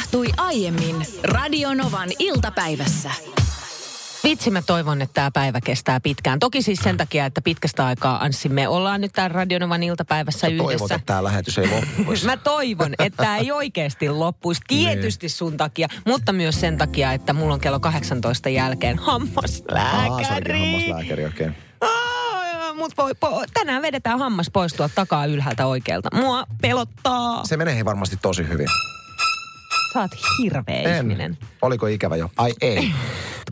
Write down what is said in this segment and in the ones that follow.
tapahtui aiemmin Radio Novan iltapäivässä. Vitsi, mä toivon, että tämä päivä kestää pitkään. Toki siis sen takia, että pitkästä aikaa, Anssi, me ollaan nyt tämän Radio Novan iltapäivässä yhdessä. Toivon, että tämä lähetys ei loppuisi. Mä toivon, että tämä ei oikeasti loppuisi. Tietysti sun takia, mutta myös sen takia, että mulla on kello 18 jälkeen hammaslääkäri. Aa, se olikin hammaslääkäri, okei. Tänään vedetään hammas pois tuolta takaa ylhäältä oikealta. Mua pelottaa. Se menee varmasti tosi hyvin. Sä oot hirveä ihminen. Oliko ikävä jo? Ai ei.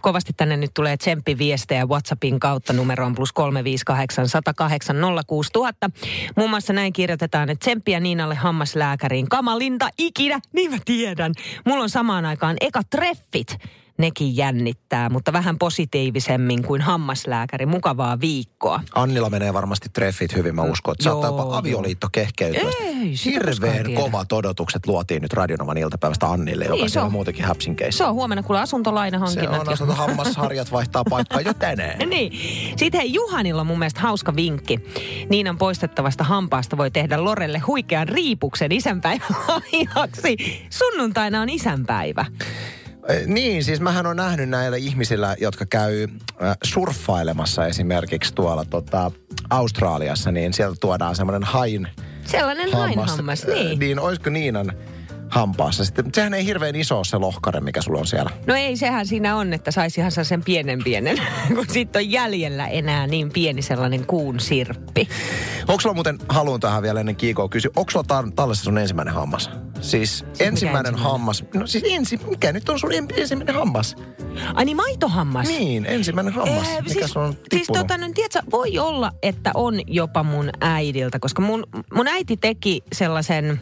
Kovasti tänne nyt tulee tsemppiviestejä WhatsAppin kautta numeroon +358 108 06000. Muun muassa näin kirjoitetaan, että tsemppiä Niinalle hammaslääkäriin. Kamalinta ikinä, niin mä tiedän. Mulla on samaan aikaan eka treffit. Nekin jännittää, mutta vähän positiivisemmin kuin hammaslääkäri. Mukavaa viikkoa. Annilla menee varmasti treffit hyvin, mä uskon. Että saattaa jopa avioliitto kehkeytyä. Hirveän kovat odotukset luotiin nyt Radio Novan iltapäivästä Annille, joka niin, siellä on muutenkin häpsinkeissä. Se on huomenna, kun asuntolainahankinnat. Se on hammasharjat vaihtaa paikkaa jo tänään. Niin. Sitten hei, Juhanilla on mun mielestä hauska vinkki. Niinan poistettavasta hampaasta voi tehdä Lorelle huikean riipuksen isänpäivän lahjaksi. Sunnuntaina on isänpäivä. Niin, siis mähän on nähnyt näillä ihmisillä, jotka käy surffailemassa esimerkiksi tuolla Australiassa, niin sieltä tuodaan semmoinen hain. Sellainen hainhammas, niin. Niin, olisiko Niinan hampaassa sitten? Sehän ei hirveän iso se lohkare, mikä sulla on siellä. No ei, sehän siinä on, että saisi ihan sen pienen, kun sitten on jäljellä enää niin pieni sellainen kuun sirppi. Onko sulla muuten, haluan tähän vielä ennen Kiikoa kysyä, onko sulla tallessa sun ensimmäinen hammas? Siis ensimmäinen hammas. No siis mikä nyt on sun ensimmäinen hammas? Ai niin, maitohammas. Niin, ensimmäinen hammas. Mikä sun on tippunut? Siis no tiedätkö, voi olla, että on jopa mun äidiltä, koska mun äiti teki sellaisen,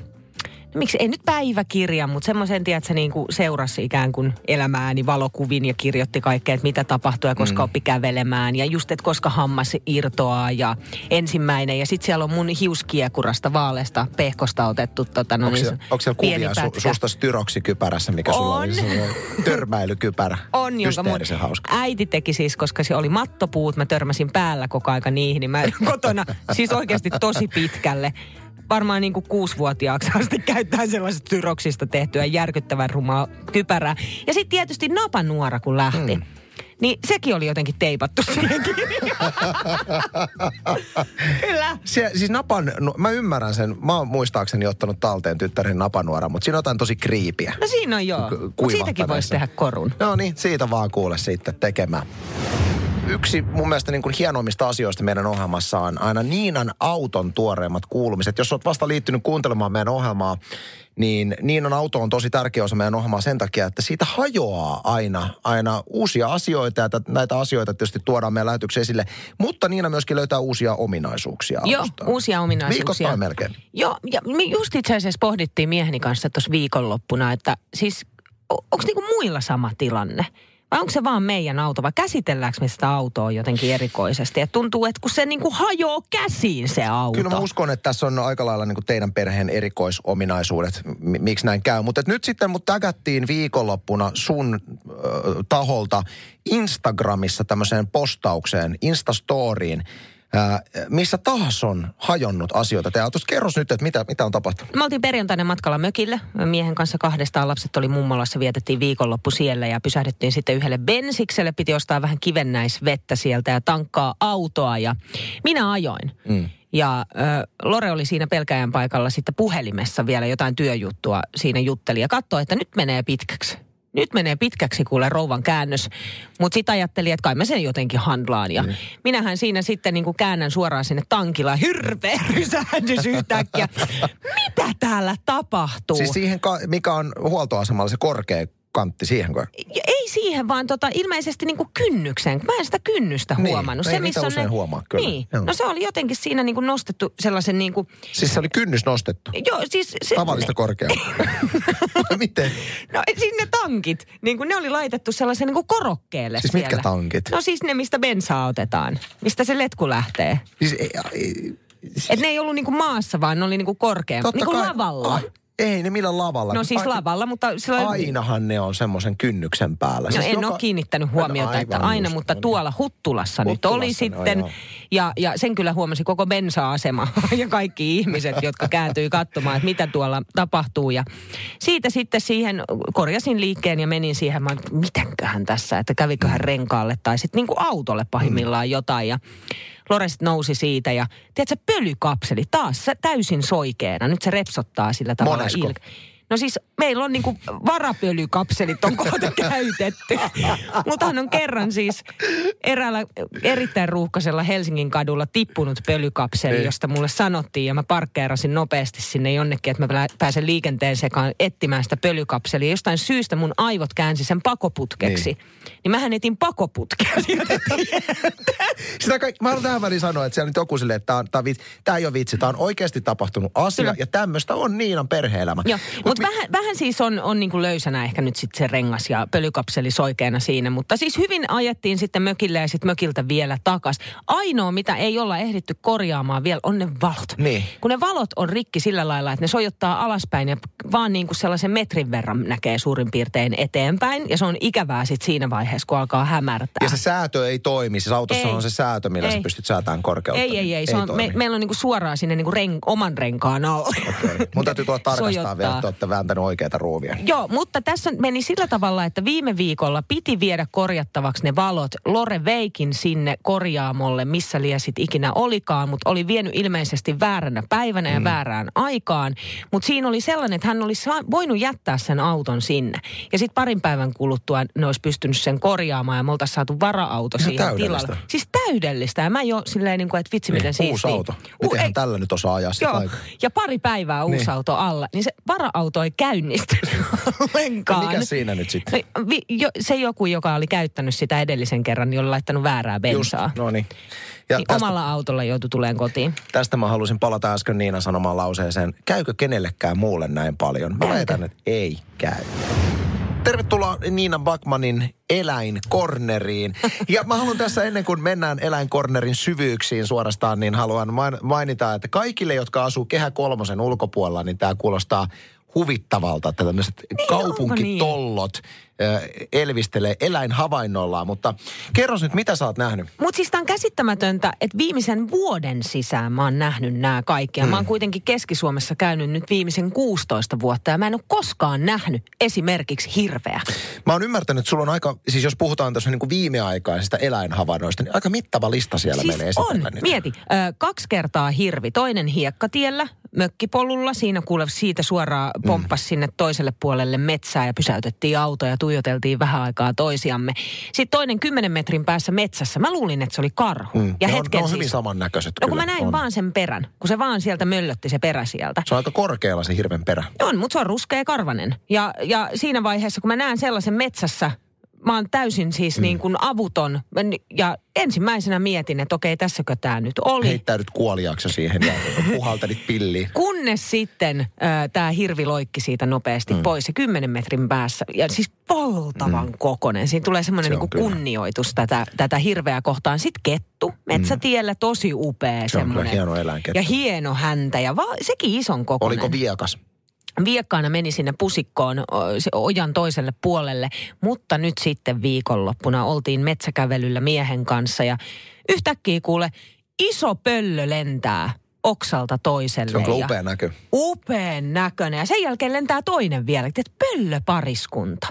miksi ei nyt päiväkirja, mutta semmoisen, tiedätkö, niin kuin seurasi ikään kuin elämääni valokuvin ja kirjoitti kaikkea, että mitä tapahtuu ja koska oppi kävelemään. Ja just, että koska hammas irtoaa ja ensimmäinen. Ja sitten siellä on mun hiuskiekurasta, vaaleasta, pehkosta otettu onko siellä kuvia susta styroksikypärässä, mikä on. Sulla oli törmäilykypärä? On, jonka mun äiti teki siis, koska se oli mattopuut. Mä törmäsin päällä koko aika niihin, niin mä kotona siis oikeasti tosi pitkälle. Varmaan niin kuin 6-vuotiaaksi asti käyttää sellaisesta tyroksista tehtyä järkyttävän rumaa kypärää. Ja sitten tietysti napanuora, kun lähti. Niin sekin oli jotenkin teipattu siihen kirjaan. Kyllä. Siis mä ymmärrän sen. Mä oon muistaakseni ottanut talteen tyttären napanuoran, mutta siinä on tosi kriipiä. No siinä on joo. Siitäkin voisi tehdä korun. No niin, siitä vaan kuule sitten tekemään. Yksi mun mielestä niin kuin hienoimmista asioista meidän ohjelmassa on aina Niinan auton tuoreimmat kuulumiset. Jos olet vasta liittynyt kuuntelemaan meidän ohjelmaa, niin Niinan auto on tosi tärkeä osa meidän ohjelmaa sen takia, että siitä hajoaa aina uusia asioita. Ja näitä asioita tietysti tuodaan meidän lähetykseen esille. Mutta Niina myöskin löytää uusia ominaisuuksia. Joo, alustaan. Uusia ominaisuuksia. Viikoittain melkein. Joo, ja me just itse asiassa pohdittiin mieheni kanssa tuossa viikonloppuna, että siis onko niinku muilla sama tilanne? Vai onko se vaan meidän auto, vai käsitelläänkö me sitä autoa jotenkin erikoisesti? Ja tuntuu, että kun se niin kuin hajoaa käsiin se auto. Kyllä mä uskon, että tässä on aika lailla niin kuin teidän perheen erikoisominaisuudet, miksi näin käy. Mutta nyt sitten mut tägättiin viikonloppuna sun taholta Instagramissa tämmöiseen postaukseen, Instastoriin, missä taas on hajonnut asioita. Te autosta kerros nyt, että mitä on tapahtunut. Me oltiin perjantaina matkalla mökille. Miehen kanssa 2 lapset oli mummolassa, vietettiin viikonloppu siellä ja pysähdyttiin sitten yhdelle bensikselle. Piti ostaa vähän kivennäisvettä sieltä ja tankkaa autoa ja minä ajoin. Ja Lore oli siinä pelkäjän paikalla sitten puhelimessa vielä jotain työjuttua. Siinä jutteli ja katsoi, että nyt menee pitkäksi. Nyt menee pitkäksi kuule rouvan käännös, mutta sitten ajattelin, että kai mä sen jotenkin handlaan. Ja minähän siinä sitten niin kuin käännän suoraan sinne tankilaan. Hirveä rysähdys yhtäkkiä. Mitä täällä tapahtuu? Siis siihen, mikä on huoltoasemalla se korkea kantti, siihenkö? Ei siihen, vaan ilmeisesti niin kuin kynnykseen. Mä en sitä kynnystä huomannut. Niin, se, missä on huomaa, kyllä. Niin. No se oli jotenkin siinä niin kuin nostettu sellaisen niin kuin... Siis se oli kynnys nostettu? Joo, siis... Tavallista korkeaa. Miten? No siis ne tankit, niin kuin ne oli laitettu sellaisen niin kuin korokkeelle siis siellä. Mitkä tankit? No siis ne, mistä bensaa otetaan. Mistä se letku lähtee. Siis... Että ne ei ollut niin kuin maassa, vaan ne oli niin kuin korkeampi. Niin kuin lavalla. Ei ne millään lavalla. No siis lavalla, mutta... Silloin... Ainahan ne on semmoisen kynnyksen päällä. No siis en ole kiinnittänyt huomiota, no, että aina, mutta tuolla Huttulassa nyt oli sitten. Ja sen kyllä huomasi koko bensa-asema ja kaikki ihmiset, jotka kääntyi katsomaan, että mitä tuolla tapahtuu. Ja siitä sitten siihen korjasin liikkeen ja menin siihen, mitenköhän tässä, että käviköhän renkaalle tai sitten niin kuin autolle pahimmillaan jotain ja... Lores nousi siitä ja, tiedätkö, pölykapseli taas täysin soikeena. Nyt se repsottaa sillä tavalla. Monesko? No siis meillä on niinku varapölykapselit on kohta käytetty. Mutta hän on kerran siis eräällä erittäin ruuhkaisella Helsingin kadulla tippunut pölykapseli, josta mulle sanottiin. Ja mä parkkeerasin nopeasti sinne jonnekin, että mä pääsen liikenteen sekaan etsimään sitä pölykapselia. Jostain syystä mun aivot käänsi sen pakoputkeksi. Niin mähän etin pakoputkea. Mä haluan tähän väliin sanoa, että siellä nyt joku silleen, että tämä ei ole vitsi. Tämä on oikeasti tapahtunut asia ja tämmöistä on Niinan perhe-elämä. Joo. Mutta vähän siis on niin kuin löysänä ehkä nyt sitten se rengas ja pölykapseli soikeena siinä. Mutta siis hyvin ajettiin sitten mökille ja sitten mökiltä vielä takas. Ainoa, mitä ei olla ehditty korjaamaan vielä, on ne valot. Niin. Kun ne valot on rikki sillä lailla, että ne sojottaa alaspäin ja vaan niin kuin sellaisen metrin verran näkee suurin piirtein eteenpäin. Ja se on ikävää sitten siinä vaiheessa, kun alkaa hämärtää. Ja se säätö ei toimi. Siis autossa on se säätö, millä sä pystyt säätämään korkeutta. Ei. Meillä on niin kuin suoraan sinne niin kuin oman renkaan alla. Okay. Mun täytyy tulla tarkastaa vielä. Olette vääntänyt oikeita ruuvia. Joo, mutta tässä meni sillä tavalla, että viime viikolla piti viedä korjattavaksi ne valot. Lore veikin sinne korjaamolle, missä liesit ikinä olikaan, mutta oli vienyt ilmeisesti vääränä päivänä ja väärään aikaan. Mutta siinä oli sellainen, että hän olisi voinut jättää sen auton sinne. Ja sitten parin päivän kuluttua ne olisi pystynyt sen korjaamaan ja me oltaisiin saatu vara-auto siihen tilalle. Siis täydellistä. Ja mä jo silleen niin kuin, että vitsi miten siistiä. Uusi auto. Mitenhän tällä nyt osaa ajaa sitä aikaa. Ja pari päivää uusi auto alla. Niin se auto ei käynnistynyt ollenkaan. No mikä siinä nyt sitten? Se joku, joka oli käyttänyt sitä edellisen kerran, niin oli laittanut väärää bensaa. Just, no niin. Ja niin tästä, omalla autolla joutui tuleen kotiin. Tästä mä halusin palata äsken Niinan sanomaan lauseeseen. Käykö kenellekään muulle näin paljon? Mä väitän, että ei käy. Tervetuloa Niina Backmanin eläinkorneriin. Ja mä haluan tässä ennen kuin mennään eläinkornerin syvyyksiin suorastaan, niin haluan mainita, että kaikille, jotka asuu Kehä Kolmosen ulkopuolella, niin tää kuulostaa huvittavalta, että tämmöiset kaupunkitollot elvistelee eläinhavainnoillaan. Mutta kerros nyt, mitä sä oot nähnyt? Mutta siis tää on käsittämätöntä, että viimeisen vuoden sisään mä oon nähnyt nämä kaikki. Mä oon kuitenkin Keski-Suomessa käynyt nyt viimeisen 16 vuotta ja mä en ole koskaan nähnyt esimerkiksi hirveä. Mä oon ymmärtänyt, että sulla on aika, siis jos puhutaan tässä niin kuin viimeaikaisista eläinhavainnoista, niin aika mittava lista siellä siis meille esitellä. Siis on, mieti. 2 kertaa hirvi, toinen hiekkatiellä, mökkipolulla. Siinä kuule siitä suoraan pomppasi sinne toiselle puolelle metsää ja pysäytettiin auto ja tuijoteltiin vähän aikaa toisiamme. Sitten toinen 10 metrin päässä metsässä. Mä luulin, että se oli karhu. Ja hetken on siis... hyvin samannäköiset. No kun mä näin vaan sen perän. Kun se vaan sieltä möllötti se perä sieltä. Se on aika korkealla se hirven perä. On, mutta se on ruskea karvanen. Ja siinä vaiheessa, kun mä näen sellaisen metsässä, mä oon täysin siis niin kuin avuton ja ensimmäisenä mietin, että okei, tässäkö tää nyt oli. Heittäydyt kuoliaaksi siihen ja puhaltelit pilliin. Kunnes sitten tää hirvi loikki siitä nopeasti pois ja 10 metrin päässä. Ja siis valtavan kokoinen. Siinä tulee semmoinen niinku kunnioitus tätä hirveä kohtaan. Sitten kettu metsätiellä, tosi upea se semmoinen. Se on hieno eläinkettu. Ja hieno häntä ja sekin ison kokoinen. Oliko viekas? Viekkaana meni sinne pusikkoon ojan toiselle puolelle, mutta nyt sitten viikonloppuna oltiin metsäkävelyllä miehen kanssa ja yhtäkkiä kuule iso pöllö lentää oksalta toiselle. Se on kyllä upea näkö. Upean näköinen. Ja sen jälkeen lentää toinen vielä, että pöllöpariskunta.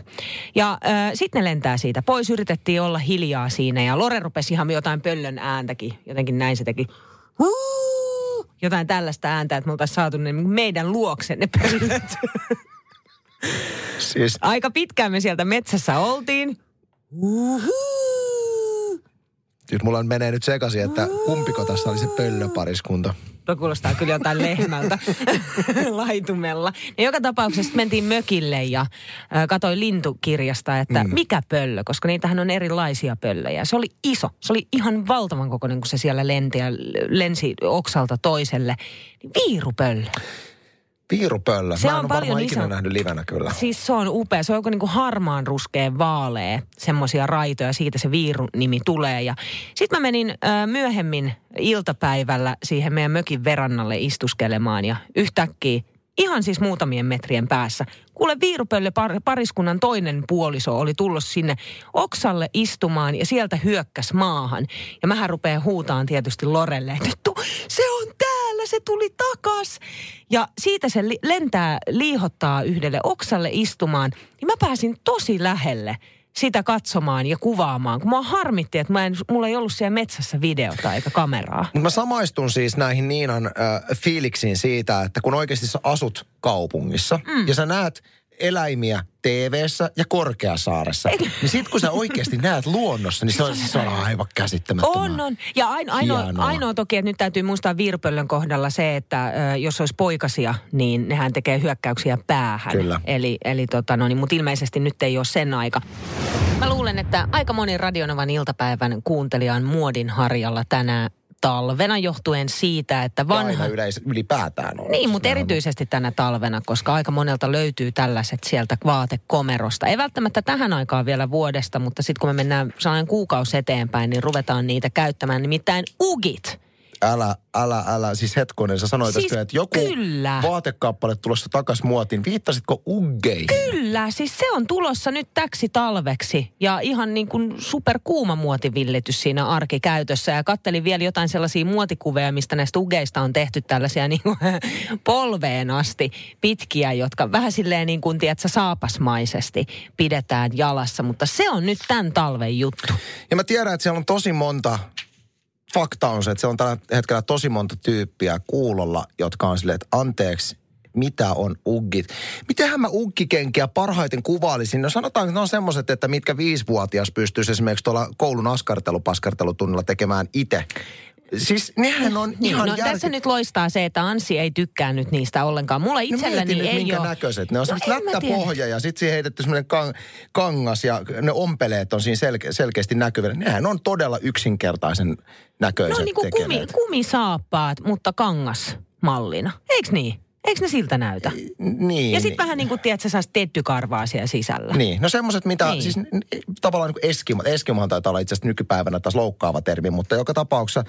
Ja sitten ne lentää siitä pois, yritettiin olla hiljaa siinä ja Lore rupesi ihan jotain pöllön ääntäkin, jotenkin näin se teki. Jotain tällaista ääntä, että me oltaisiin saatu ne meidän luokse ne pöllöt. Siis. Aika pitkään me sieltä metsässä oltiin. Nyt mulla menee nyt sekaisin, että kumpiko tässä oli se pöllöpariskunta. No kuulostaa kyllä jotain lehmältä laitumella. Ja joka tapauksessa mentiin mökille ja katsoin lintukirjasta, että mikä pöllö, koska niitähän on erilaisia pöllöjä. Se oli iso, se oli ihan valtavan kokoinen, kun se siellä lensi oksalta toiselle. Viirupöllö. Viirupöllö. Mä en ole varmaan ikinä nähnyt livenä kyllä. Siis se on upea. Se on joku niinku harmaan ruskeen vaalee. Semmoisia raitoja. Siitä se viiru-nimi tulee. Ja sitten mä menin myöhemmin iltapäivällä siihen meidän mökin verannalle istuskelemaan. Ja yhtäkkiä Ihan siis muutamien metrien päässä. Kuule, Viirupöllö pariskunnan toinen puoliso oli tullut sinne oksalle istumaan ja sieltä hyökkäs maahan. Ja mähän rupean huutaan tietysti Lorelle, että se on täällä, se tuli takas. Ja siitä se lentää, liihottaa yhdelle oksalle istumaan. Niin mä pääsin tosi lähelle sitä katsomaan ja kuvaamaan, kun mua harmitti, että mulla ei ollut siellä metsässä videota eikä kameraa. Mutta mä samaistun siis näihin Niinan fiiliksiin siitä, että kun oikeasti sä asut kaupungissa ja sä näet eläimiä TV:ssä ja Korkeasaaressa, niin sit kun sä oikeasti näet luonnossa, niin se on aivan käsittämättömää. On. Ja ainoa toki, että nyt täytyy muistaa Viirupöllön kohdalla se, että jos olisi poikasia, niin nehän tekee hyökkäyksiä päähän. Kyllä. Eli mutta ilmeisesti nyt ei ole sen aika. Mä luulen, että aika moni Radio Novan iltapäivän kuuntelijan muodin harjalla tänään talvena johtuen siitä, että vanha... ylipäätään on. Niin, mutta erityisesti tänä talvena, koska aika monelta löytyy tällaiset sieltä vaatekomerosta. Ei välttämättä tähän aikaan vielä vuodesta, mutta sitten kun me mennään sellainen kuukausi eteenpäin, niin ruvetaan niitä käyttämään. Nimittäin ugit. Älä, siis hetkonen, sä sanoit siis äsken, että joku vaatekappale tulossa takas muotiin. Viittasitko uggeihin? Kyllä, siis se on tulossa nyt täksi talveksi ja ihan niin kuin superkuuma muotivillitys siinä arkikäytössä. Ja kattelin vielä jotain sellaisia muotikuveja, mistä näistä ugeista on tehty tällaisia niin kuin polveen asti pitkiä, jotka vähän silleen niin kuin, tiedätkö, saapasmaisesti pidetään jalassa. Mutta se on nyt tämän talven juttu. Ja mä tiedän, että siellä on tosi monta... Fakta on se, että se on tällä hetkellä tosi monta tyyppiä kuulolla, jotka on silleen, että anteeksi, mitä on uggit? Mitenhän mä uggikenkiä parhaiten kuvailisin? No sanotaan, että ne on semmoiset, että mitkä 5-vuotias pystyisi esimerkiksi tuolla koulun askartelupaskartelutunnilla tekemään itse. Siis nehän on ihan tässä nyt loistaa se, että Anssi ei tykkää nyt niistä ollenkaan. Mulla itselläni ei minkä ole. Näköiset. Ne on semmoista lättäpohja ja sitten siihen heitetty semmoinen kangas ja ne ompeleet on siinä selkeästi näkyvillä. Nehän on todella yksinkertaisen näköiset. No niin kuin kumisaappaat, mutta kangas mallina. Eiks niin? Eikö ne siltä näytä? Niin. Ja sitten vähän niin kuin, tiedät, sä saisi tettykarvaa siellä sisällä. Niin. No semmoiset, mitä niin. Siis tavallaan niin Eskimohan taitaa olla itse asiassa nykypäivänä taas loukkaava termi, mutta joka tapauksessa,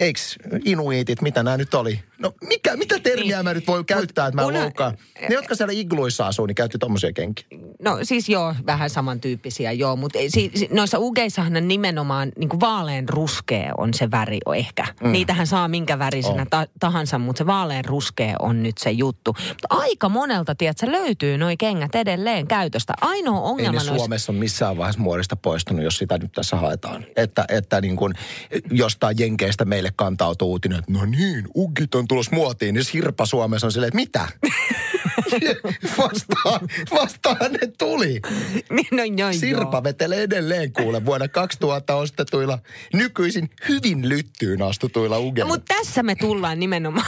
eikö inuitit, mitä nämä nyt oli? No mitä termiä niin. Mä nyt voi käyttää, että mä loukkaan? Ne, jotka siellä igluissa asuu, niin käytti tommosia kenkiä. No siis joo, vähän samantyyppisiä joo, mutta noissa ugeissahan nimenomaan niin kuin vaalean ruskea on se väri ehkä. Niitähän saa minkä värisenä tahansa, mutta se vaalean ruskea on nyt se juttu. Mutta aika monelta, tiedätkö, löytyy noi kengät edelleen käytöstä. Ainoa ongelma... Ei ne Suomessa ole missään vaiheessa muodista poistunut, jos sitä nyt tässä haetaan. Että niin kuin jostain jenkeistä meille kantautuu uutinen, että no niin, uggit on tulossa muotiin. Niin Sirpa Suomessa on silleen, että mitä? Vastaan ne tuli. No, Sirpa vetelee edelleen kuule vuonna 2000 ostetuilla, nykyisin hyvin lyttyyn astutuilla ugeilla. Mutta tässä me tullaan nimenomaan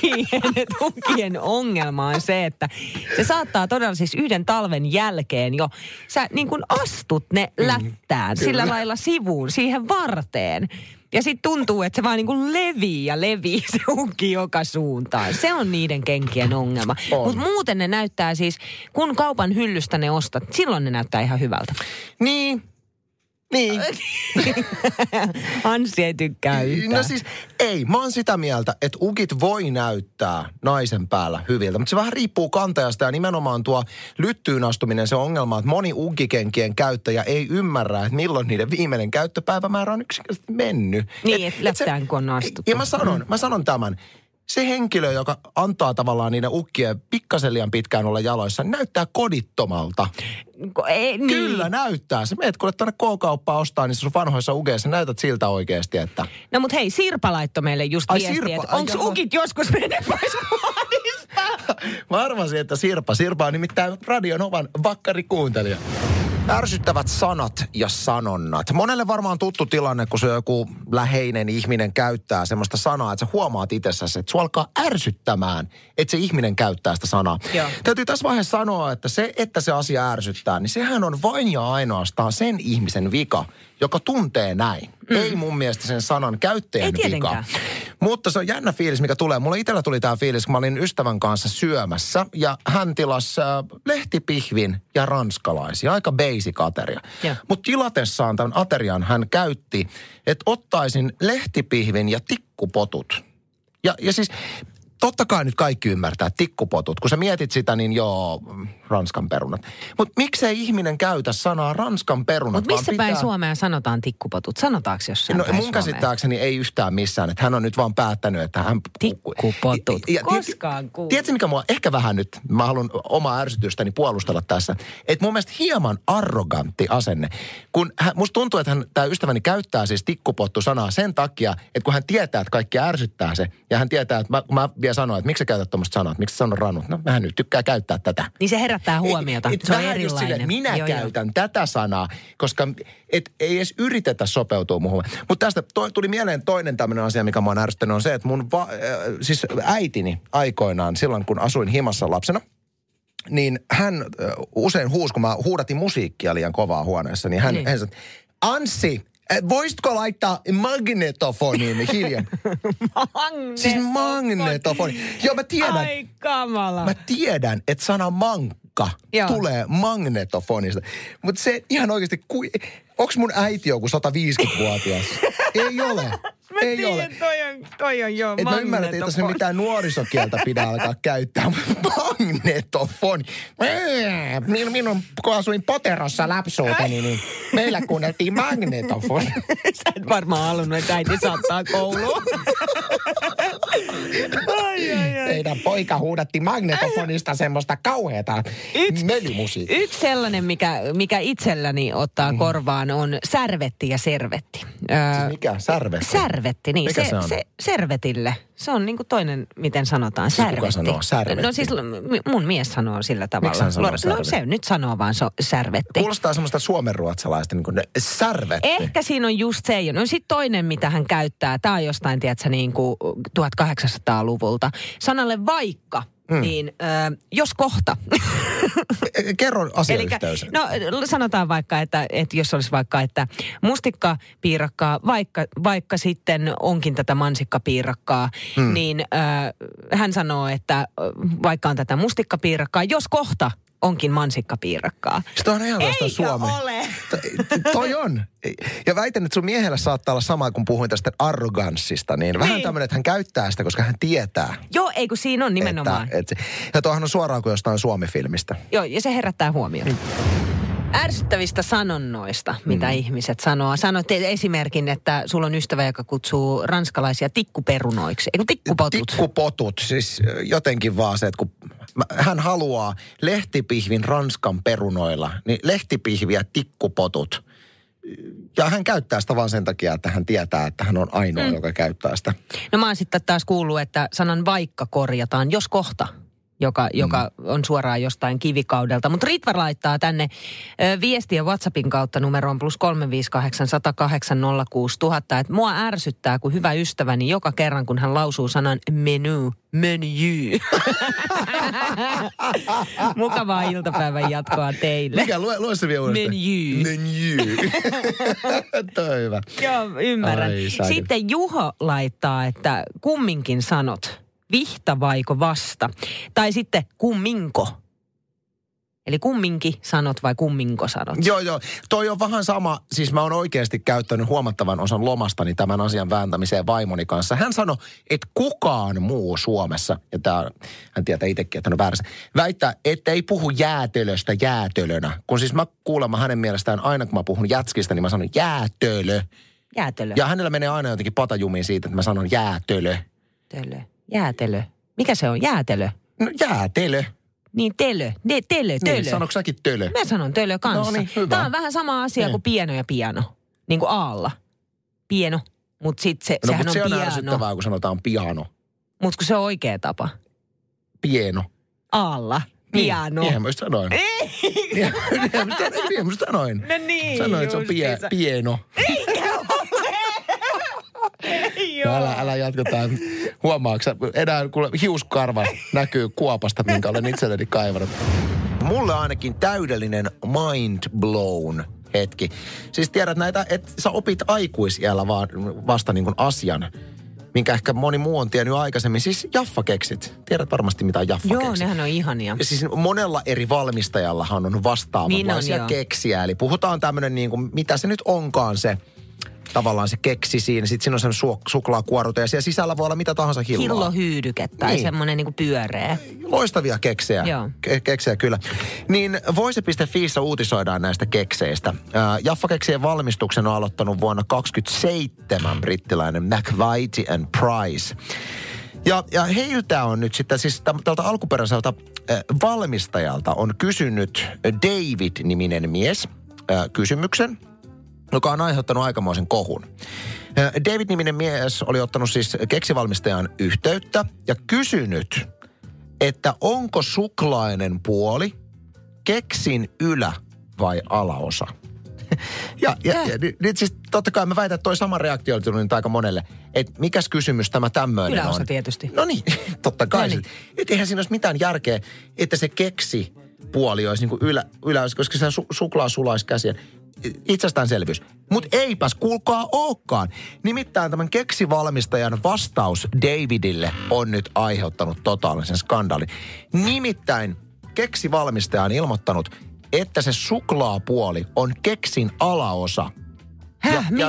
siihen, että ukkien ongelma on se, että se saattaa todella siis yhden talven jälkeen jo, sä niin kuin astut ne lättään sillä lailla sivuun, siihen varteen. Ja sitten tuntuu, että se vaan niin kuin levii se onkin joka suuntaan. Se on niiden kenkien ongelma. On. Mutta muuten ne näyttää siis, kun kaupan hyllystä ne ostat, silloin ne näyttää ihan hyvältä. Niin. Anssi ei tykkää yhtään. No siis ei, mä oon sitä mieltä, että ugit voi näyttää naisen päällä hyviltä, mutta se vähän riippuu kantajasta ja nimenomaan tuo lyttyyn astuminen se ongelma, että moni ugikenkien käyttäjä ei ymmärrä, että milloin niiden viimeinen käyttöpäivämäärä on yksinkertaisesti mennyt. Niin, että lähtään kun on astuttu. Ja mä sanon tämän. Se henkilö, joka antaa tavallaan niiden ukkien pikkasen liian pitkään olla jaloissa, näyttää kodittomalta. Ei, niin. Kyllä näyttää. Se meet, kun tuonne K-kauppaan ostaa, niin sun vanhoissa ugeissa näytät siltä oikeasti, että... No mut hei, Sirpa laittoi meille just viestiä, että onks ukit joskus menee pois muodista? Mä arvasin, että Sirpa on nimittäin Radio Novan vakkarikuuntelija. Ärsyttävät sanat ja sanonnat. Monelle varmaan tuttu tilanne, kun se joku läheinen ihminen käyttää semmoista sanaa, että sä huomaat itsessäsi, että sua alkaa ärsyttämään, että se ihminen käyttää sitä sanaa. Joo. Täytyy tässä vaiheessa sanoa, että se asia ärsyttää, niin sehän on vain ja ainoastaan sen ihmisen vika, joka tuntee näin. Ei mun mielestä sen sanan käyttäjän vika. Mutta se on jännä fiilis, mikä tulee. Mulla itsellä tuli tää fiilis, kun mä olin ystävän kanssa syömässä ja hän tilasi lehtipihvin ja ranskalaisia. Aika basic ateria. Mutta tilatessaan tämän aterian hän käytti, että ottaisin lehtipihvin ja tikkupotut. Ja siis totta kai nyt kaikki ymmärtää, tikkupotut. Kun sä mietit sitä, niin joo, ranskan perunat. Mutta miksei ihminen käytä sanaa ranskan perunat? Mutta missä päin Suomea sanotaan tikkupotut? Sanotaanko jossain päin Suomea? Mun käsittääkseni ei yhtään missään. Että hän on nyt vaan päättänyt, että hän... Tikkupotut. Koskaan kuuluu. Tiedätkö mikä mua ehkä vähän nyt, mä haluan omaa ärsytystäni puolustella tässä. Että mun mielestä hieman arrogantti asenne. Kun musta tuntuu, että tämä ystäväni käyttää siis tikkupottu-sanaa sen takia, että kun hän tietää, että kaikki ärsyttää se. Ja hän tietää, että mä vielä sanoin, että miksi sä käytät tuommoista sanaa, että miksi sä sanot ranut. No, mähän nyt tykkää käyttää tätä. Niin se herättää huomiota, se on erilainen. Silleen, minä käytän tätä sanaa, koska ei edes yritetä sopeutua muuhun. Mutta tästä tuli mieleen toinen tämmöinen asia, mikä mä oon ärsyttänyt, on se, että mun siis äitini aikoinaan, silloin kun asuin himassa lapsena, niin hän usein huusi, kun mä huudatin musiikkia liian kovaa huoneessa, niin hän sanoi, Anssi, voisitko laittaa magnetofonin hiljan? Siis magnetofoni. Joo, mä tiedän. Ai kamala. Mä tiedän, että sana mankka tulee magnetofonista. Mutta se ihan oikeasti, onks mun äiti joku 150-vuotias? Ei ole. Mä ei tiedän, ole. Toi on joo, magnetofoni. Mä ymmärrän, että tässä mitään nuorisokieltä pidä alkaa käyttää. Magnetofoni. Minun, kun asuin Poterossa lapsuuteni, niin meillä kuunneltiin magnetofoni. Sä et varmaan halunnut, että äiti saattaa kouluun. Teidän poika huudatti magnetofonista semmoista kauheata mölymusiikkaa. Yksi sellainen, mikä itselläni ottaa korvaan, on särvetti ja servetti. Siis mikä? Särvetti? Särvetti, niin. Mikä se on? Se servetille. Se on niinku toinen, miten sanotaan. Särvetti. Kuka sanoo särvetti? No siis mun mies sanoo sillä tavalla. Miksi hän sanoo särvetti? No se nyt sanoo vaan särvetti. Kuulostaa semmoista suomenruotsalaista niinku särvetti. Ehkä siinä on just se. No sit toinen, mitä hän käyttää. Tää on jostain, tiedätkö, niinku 1800-luvulta. Sanalle vaikka. Niin, jos kohta. Kerro asiayhteys. No sanotaan vaikka, että jos olisi vaikka, että mustikkapiirakkaa, vaikka sitten onkin tätä mansikkapiirakkaa, niin hän sanoo, että vaikka on tätä mustikkapiirakkaa, jos kohta onkin mansikkapiirakkaa. Se on ihan vasta Suomea. Eikö ole? Toi on. Ja väitän, että sun miehellä saattaa olla sama, kun puhuin tästä arroganssista. Niin vähän tämmöinen, että hän käyttää sitä, koska hän tietää. Joo, ei kun siinä on nimenomaan. Ja tuohan on suoraan kuin jostain Suomi-filmistä. Joo, ja se herättää huomiota. Ärsyttävistä sanonnoista, mitä ihmiset sanoo. Sanoit esimerkin, että sulla on ystävä, joka kutsuu ranskalaisia tikkuperunoiksi. Eikö tikkupotut? Tikkupotut, siis jotenkin vaan se, että kun hän haluaa lehtipihvin Ranskan perunoilla, niin lehtipihviä tikkupotut. Ja hän käyttää sitä vaan sen takia, että hän tietää, että hän on ainoa, joka käyttää sitä. No mä oon sitten taas kuullut, että sanan vaikka korjataan, jos kohta. Joka on suoraan jostain kivikaudelta. Mutta Ritva laittaa tänne viestiä WhatsAppin kautta numeroon +358 108 06000. Että mua ärsyttää, kun hyvä ystäväni joka kerran, kun hän lausuu sanan menu. Mukavaa iltapäivän jatkoa teille. Mikä? Lue se vielä uudestaan. Menu. Toi hyvä. Joo, ymmärrän. Ai, sitten Juho laittaa, että kumminkin sanot. Vihta vaiko vasta? Tai sitten kumminko? Eli kumminkin sanot vai kumminko sanot? Joo. Toi on vähän sama. Siis mä oon oikeasti käyttänyt huomattavan osan lomastani tämän asian vääntämiseen vaimoni kanssa. Hän sanoi, että kukaan muu Suomessa, ja hän tietää itsekin, että hän on väärässä, väittää, että ei puhu jäätölöstä jäätölönä. Kun siis mä kuulemma hänen mielestään aina, kun mä puhun jätskistä, niin mä sanon jäätölö. Jäätölö. Ja hänellä menee aina jotenkin patajumiin siitä, että mä sanon jäätölö. Tölö. Jäätelö. Mikä se on? Jäätelö? No jäätelö. Niin telö. Telö. Niin, sanotko säkin tölö? Mä sanon tölö kanssa. No niin, hyvä. Tää on vähän sama asia kuin pieno ja piano. Niin kuin aalla. Pieno. Mut sit sehän on piano. No mut se on ärsyttävää, kun sanotaan piano. Mut kun se on oikea tapa. Pieno. Aalla. Piano. Niin, mä just sanoin. No niin. Sanoin, että se on pieno. Eikä ole. No älä jatketaan. Huomaatko sä? Enää kuule, hiuskarva näkyy kuopasta, minkä olen itselleni kaivannut. Mulle ainakin täydellinen mind blown hetki. Siis tiedät näitä, että sä opit aikuisiällä vasta niin kuin asian, minkä ehkä moni muu on tiennyt aikaisemmin. Siis Jaffa-keksit. Tiedät varmasti, mitä on Jaffa-keksit. Joo, nehän on ihania. Siis monella eri valmistajallahan on vastaavanlaisia keksiä. Eli puhutaan tämmöinen, niin kuin, mitä se nyt onkaan se... tavallaan se keksi siinä. Sitten siinä on semmoinen suklaakuoruta ja siellä sisällä voi olla mitä tahansa hilloa. Hillohyydyket tai niin. Semmoinen niin kuin pyöreä. Loistavia keksejä. Joo. Keksejä kyllä. Niin voise.fiissä uutisoidaan näistä kekseistä. Jaffa-keksien valmistuksen on aloittanut vuonna 2027 brittiläinen McVite and Price. Ja heiltä on nyt sitten, siis tältä alkuperäiseltä valmistajalta on kysynyt David-niminen mies kysymyksen, joka on aiheuttanut aikamoisen kohun. David-niminen mies oli ottanut siis keksivalmistajan yhteyttä ja kysynyt, että onko suklainen puoli keksin ylä- vai alaosa? Ja nyt siis totta kai mä väitän, että toi sama reaktio oli tullut aika monelle. Että mikäs kysymys tämä tämmöinen on? Yläosa tietysti. No niin, totta kai. Niin. Että eihän siinä olisi mitään järkeä, että se keksi puoli olisi niin kuin yläosa, koska se suklaa sulaisi käsiä. Itsestäänselvyys. Mutta eipäs kuulkaa olekaan. Nimittäin tämän keksivalmistajan vastaus Davidille on nyt aiheuttanut totaalisen skandaalin. Nimittäin keksivalmistaja on ilmoittanut, että se suklaapuoli on keksin alaosa. Ja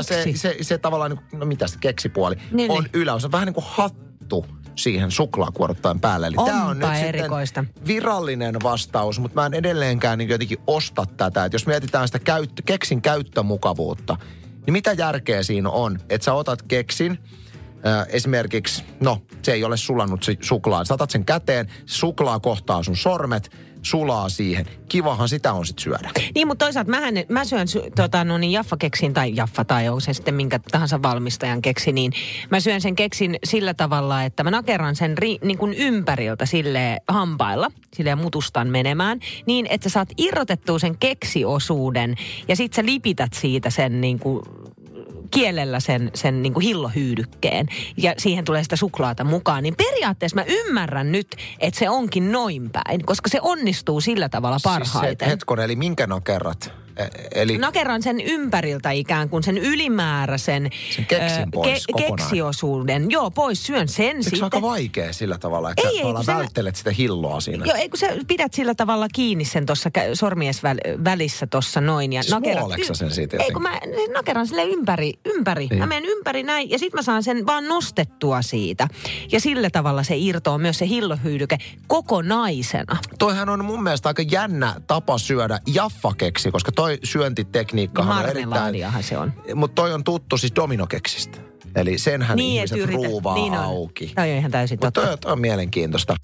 se tavallaan, no mitä se keksipuoli, niin, on yläosa. Vähän niin kuin hattu siihen suklaakuorottajan päälle. Eli tämä on nyt erikoista. Sitten virallinen vastaus, mutta mä en edelleenkään niin jotenkin osta tätä. Et jos mietitään sitä keksin käyttömukavuutta, niin mitä järkeä siinä on, että sä otat keksin, esimerkiksi, no se ei ole sulannut se suklaa. Sä otat sen käteen, suklaa kohtaa sun sormet, sulaa siihen. Kivahan sitä on sit syödä. Niin, mutta toisaalta mä syön Jaffa-keksin tai Jaffa tai on se sitten minkä tahansa valmistajan keksi, niin mä syön sen keksin sillä tavalla, että mä nakerran sen niin kuin ympäriltä sille hampailla, silleen mutustan menemään, niin että sä saat irrotettua sen keksiosuuden ja sit sä lipität siitä sen niin kuin kielellä sen niin kuin hillohyydykkeen ja siihen tulee sitä suklaata mukaan, niin periaatteessa mä ymmärrän nyt, että se onkin noin päin, koska se onnistuu sillä tavalla parhaiten. Siis hetkone, eli minkä nakerrat? Eli nakerran sen ympäriltä ikään kuin sen ylimääräisen sen keksin pois keksiosuuden. Joo, pois syön sen. Eikö sitten. Se on aika vaikea sillä tavalla, että sä välttelet sitä hilloa siinä? Joo, ei kun sä pidät sillä tavalla kiinni sen tuossa sormies välissä tuossa noin. Ja siis nuoleksä sen siitä jotenkin? Ei kun mä nakerran sille ympäri. Niin. Mä menen ympäri näin ja sit mä saan sen vaan nostettua siitä. Ja sillä tavalla se irtoaa myös se hillohyydyke kokonaisena. Toihan on mun mielestä aika jännä tapa syödä jaffakeksi, koska toi syöntitekniikkahan on erittäin. Se on. Mutta toi on tuttu siis dominokeksistä. Eli senhän niin ihmiset ruuvaa niin auki. Toi on ihan täysin totta. Mutta toi on mielenkiintoista.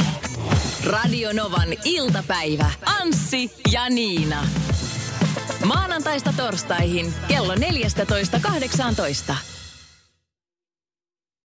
Radio Novan iltapäivä. Anssi ja Niina. Maanantaista torstaihin kello 14.18.